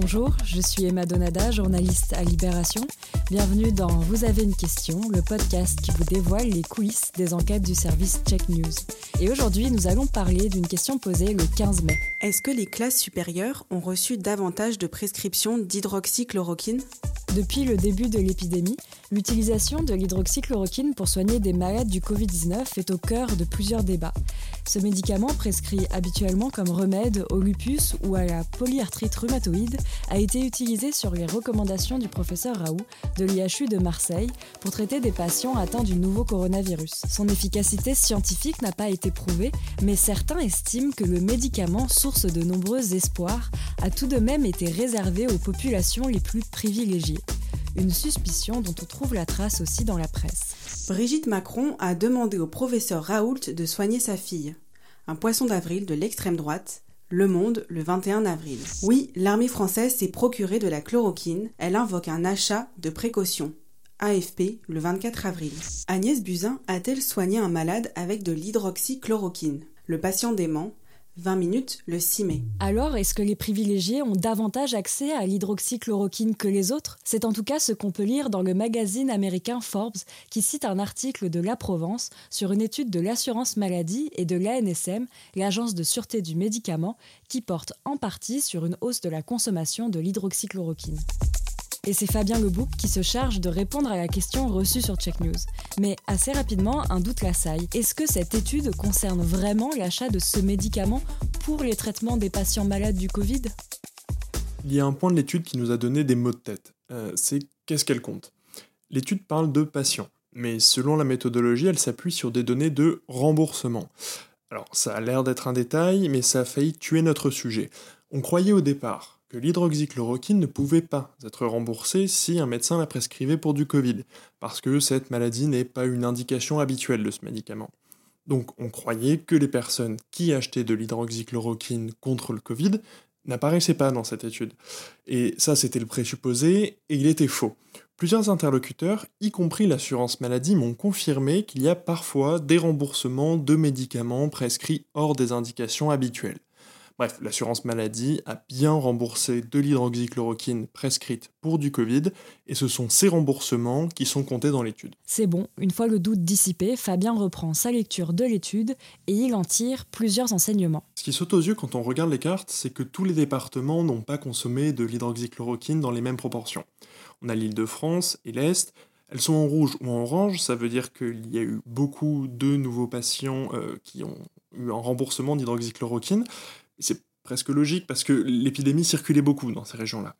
Bonjour, je suis Emma Donada, journaliste à Libération. Bienvenue dans Vous avez une question, le podcast qui vous dévoile les coulisses des enquêtes du service Check News. Et aujourd'hui, nous allons parler d'une question posée le 15 mai. Est-ce que les classes supérieures ont reçu davantage de prescriptions d'hydroxychloroquine ? Depuis le début de l'épidémie, l'utilisation de l'hydroxychloroquine pour soigner des malades du Covid-19 est au cœur de plusieurs débats. Ce médicament, prescrit habituellement comme remède au lupus ou à la polyarthrite rhumatoïde, a été utilisé sur les recommandations du professeur Raoult de l'IHU de Marseille pour traiter des patients atteints du nouveau coronavirus. Son efficacité scientifique n'a pas été prouvée, mais certains estiment que le médicament, source de nombreux espoirs, a tout de même été réservé aux populations les plus privilégiées. Une suspicion dont on trouve la trace aussi dans la presse. Brigitte Macron a demandé au professeur Raoult de soigner sa fille. Un poisson d'avril de l'extrême droite, Le Monde, le 21 avril. Oui, l'armée française s'est procurée de la chloroquine, elle invoque un achat de précaution. AFP, le 24 avril. Agnès Buzyn a-t-elle soigné un malade avec de l'hydroxychloroquine ? Le patient dément. 20 minutes le 6 mai. Alors, est-ce que les privilégiés ont davantage accès à l'hydroxychloroquine que les autres ? C'est en tout cas ce qu'on peut lire dans le magazine américain Forbes, qui cite un article de La Provence sur une étude de l'assurance maladie et de l'ANSM, l'agence de sûreté du médicament, qui porte en partie sur une hausse de la consommation de l'hydroxychloroquine. Et c'est Fabien Leboucq qui se charge de répondre à la question reçue sur Check News. Mais assez rapidement, un doute l'assaille. Est-ce que cette étude concerne vraiment l'achat de ce médicament pour les traitements des patients malades du Covid ? Il y a un point de l'étude qui nous a donné des maux de tête. C'est qu'est-ce qu'elle compte ? L'étude parle de patients, mais selon la méthodologie, elle s'appuie sur des données de remboursement. Alors, ça a l'air d'être un détail, mais ça a failli tuer notre sujet. On croyait au départ que l'hydroxychloroquine ne pouvait pas être remboursée si un médecin la prescrivait pour du Covid, parce que cette maladie n'est pas une indication habituelle de ce médicament. Donc on croyait que les personnes qui achetaient de l'hydroxychloroquine contre le Covid n'apparaissaient pas dans cette étude. Et ça, c'était le présupposé, et il était faux. Plusieurs interlocuteurs, y compris l'assurance maladie, m'ont confirmé qu'il y a parfois des remboursements de médicaments prescrits hors des indications habituelles. Bref, l'assurance maladie a bien remboursé de l'hydroxychloroquine prescrite pour du Covid, et ce sont ces remboursements qui sont comptés dans l'étude. C'est bon, une fois le doute dissipé, Fabien reprend sa lecture de l'étude et il en tire plusieurs enseignements. Ce qui saute aux yeux quand on regarde les cartes, c'est que tous les départements n'ont pas consommé de l'hydroxychloroquine dans les mêmes proportions. On a l'Île-de-France et l'Est. Elles sont en rouge ou en orange, ça veut dire qu'il y a eu beaucoup de nouveaux patients qui ont eu un remboursement d'hydroxychloroquine. C'est presque logique parce que l'épidémie circulait beaucoup dans ces régions-là.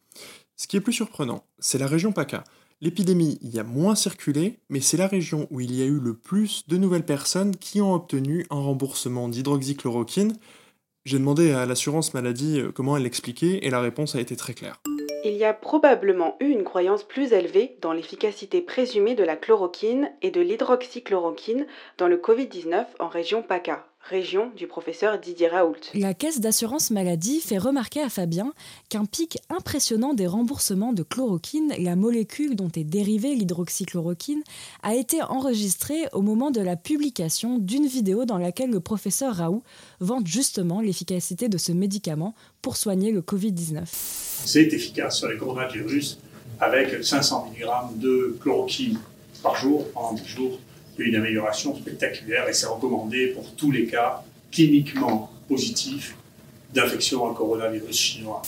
Ce qui est plus surprenant, c'est la région PACA. L'épidémie y a moins circulé, mais c'est la région où il y a eu le plus de nouvelles personnes qui ont obtenu un remboursement d'hydroxychloroquine. J'ai demandé à l'assurance maladie comment elle l'expliquait et la réponse a été très claire. Il y a probablement eu une croyance plus élevée dans l'efficacité présumée de la chloroquine et de l'hydroxychloroquine dans le Covid-19 en région PACA, région du professeur Didier Raoult. La caisse d'assurance maladie fait remarquer à Fabien qu'un pic impressionnant des remboursements de chloroquine, la molécule dont est dérivée l'hydroxychloroquine, a été enregistré au moment de la publication d'une vidéo dans laquelle le professeur Raoult vante justement l'efficacité de ce médicament pour soigner le Covid-19. C'est efficace sur les coronavirus avec 500 mg de chloroquine par jour pendant 10 jours. Il y a une amélioration spectaculaire et c'est recommandé pour tous les cas cliniquement positifs d'infection à coronavirus chinois.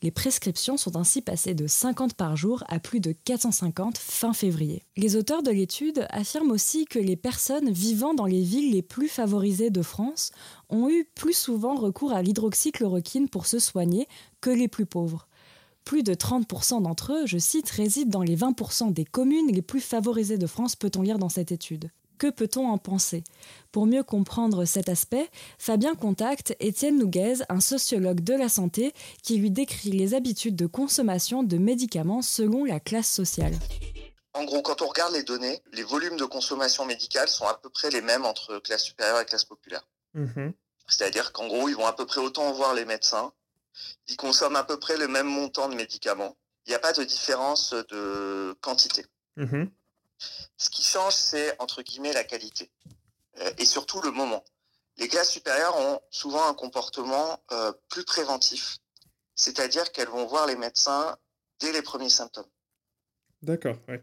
Les prescriptions sont ainsi passées de 50 par jour à plus de 450 fin février. Les auteurs de l'étude affirment aussi que les personnes vivant dans les villes les plus favorisées de France ont eu plus souvent recours à l'hydroxychloroquine pour se soigner que les plus pauvres. Plus de 30% d'entre eux, je cite, résident dans les 20% des communes les plus favorisées de France, peut-on lire dans cette étude. Que peut-on en penser ? Pour mieux comprendre cet aspect, Fabien contacte Étienne Nouguez, un sociologue de la santé, qui lui décrit les habitudes de consommation de médicaments selon la classe sociale. En gros, quand on regarde les données, les volumes de consommation médicale sont à peu près les mêmes entre classe supérieure et classe populaire. Mmh. C'est-à-dire qu'en gros, ils vont à peu près autant voir les médecins. Ils consomment à peu près le même montant de médicaments. Il n'y a pas de différence de quantité. Mmh. Ce qui change, c'est, entre guillemets, la qualité. Et surtout le moment. Les classes supérieures ont souvent un comportement plus préventif. c'est-à-dire qu'elles vont voir les médecins dès les premiers symptômes. D'accord, oui.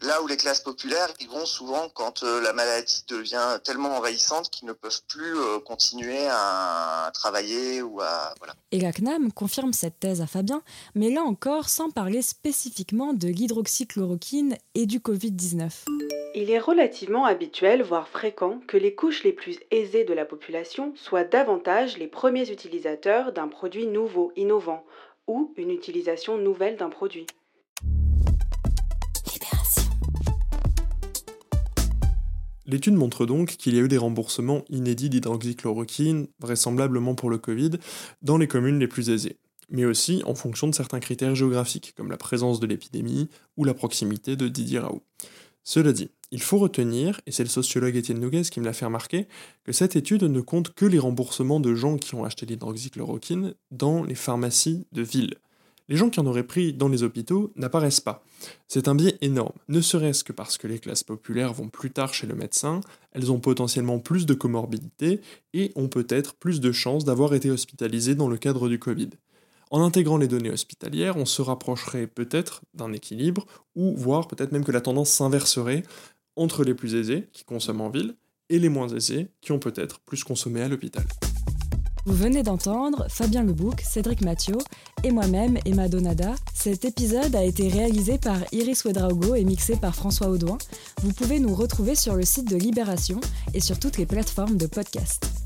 Là où les classes populaires, ils vont souvent quand la maladie devient tellement envahissante qu'ils ne peuvent plus continuer à travailler ou à... Voilà. Et la CNAM confirme cette thèse à Fabien, mais là encore sans parler spécifiquement de l'hydroxychloroquine et du Covid-19. Il est relativement habituel, voire fréquent, que les couches les plus aisées de la population soient davantage les premiers utilisateurs d'un produit nouveau, innovant, ou une utilisation nouvelle d'un produit. L'étude montre donc qu'il y a eu des remboursements inédits d'hydroxychloroquine, vraisemblablement pour le Covid, dans les communes les plus aisées, mais aussi en fonction de certains critères géographiques, comme la présence de l'épidémie ou la proximité de Didier Raoult. Cela dit, il faut retenir, et c'est le sociologue Étienne Nouguez qui me l'a fait remarquer, que cette étude ne compte que les remboursements de gens qui ont acheté l'hydroxychloroquine dans les pharmacies de ville. Les gens qui en auraient pris dans les hôpitaux n'apparaissent pas. C'est un biais énorme, ne serait-ce que parce que les classes populaires vont plus tard chez le médecin, elles ont potentiellement plus de comorbidités et ont peut-être plus de chances d'avoir été hospitalisées dans le cadre du Covid. En intégrant les données hospitalières, on se rapprocherait peut-être d'un équilibre, ou voire peut-être même que la tendance s'inverserait entre les plus aisés, qui consomment en ville, et les moins aisés, qui ont peut-être plus consommé à l'hôpital. Vous venez d'entendre Fabien Leboucq, Cédric Mathieu et moi-même, Emma Donada. Cet épisode a été réalisé par Iris Wedraogo et mixé par François Audouin. Vous pouvez nous retrouver sur le site de Libération et sur toutes les plateformes de podcast.